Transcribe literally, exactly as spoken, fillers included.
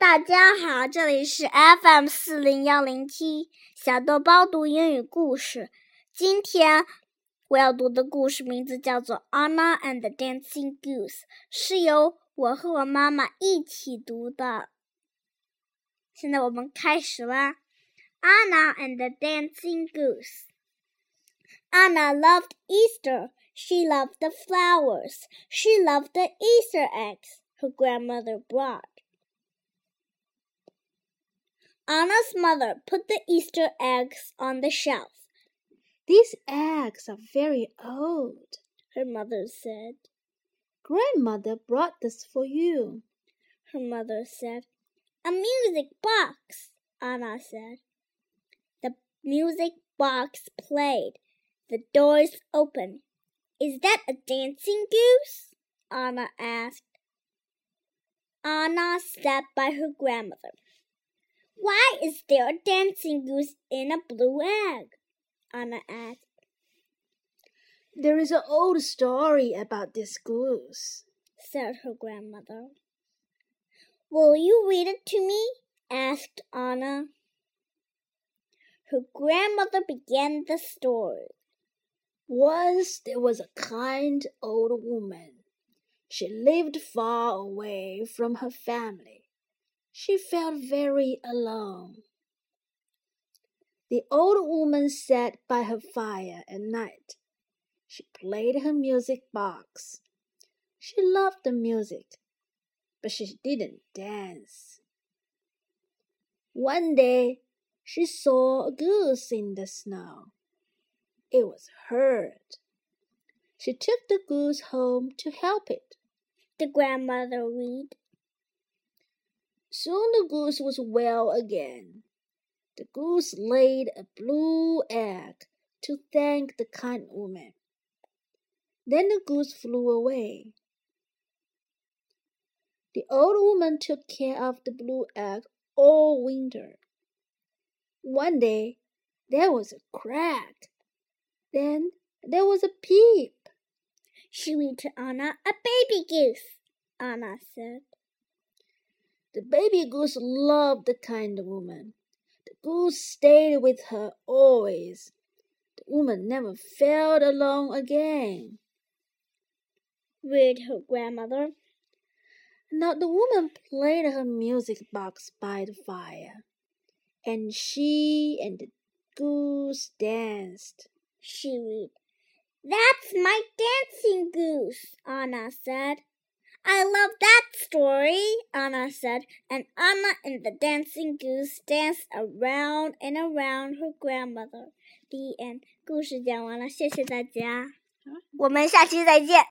大家好，这里是 F M 四零一零七 小豆包读英语故事。今天我要读的故事名字叫做 Anna and the Dancing Goose， 是由我和我妈妈一起读的。现在我们开始啦。 Anna and the Dancing Goose。 Anna loved Easter. She loved the flowers. She loved the Easter eggs her grandmother brought.Anna's mother put the Easter eggs on the shelf. These eggs are very old, her mother said. Grandmother brought this for you, her mother said. A music box, Anna said. The music box played. The doors opened. Is that a dancing goose? Anna asked. Anna sat by her grandmother.Why is there a dancing goose in a blue egg? Anna asked. There is an old story about this goose, said her grandmother. Will you read it to me? Asked Anna. Her grandmother began the story. Once there was a kind old woman. She lived far away from her family.She felt very alone. The old woman sat by her fire at night. She played her music box. She loved the music, but she didn't dance. One day, she saw a goose in the snow. It was hurt. She took the goose home to help it. The grandmother read.Soon the goose was well again. The goose laid a blue egg to thank the kind woman. Then the goose flew away. The old woman took care of the blue egg all winter. One day, there was a crack. Then there was a peep. She read to Anna a baby goose, Anna said.The baby goose loved the kind woman. The goose stayed with her always. The woman never felt alone again. Read her grandmother. Now the woman played her music box by the fire, and she and the goose danced. She read. That's my dancing goose, Anna said.I love that story, Anna said, and Anna and the dancing goose danced around and around her grandmother. The end. 故事讲完了，谢谢大家。我们下期再见。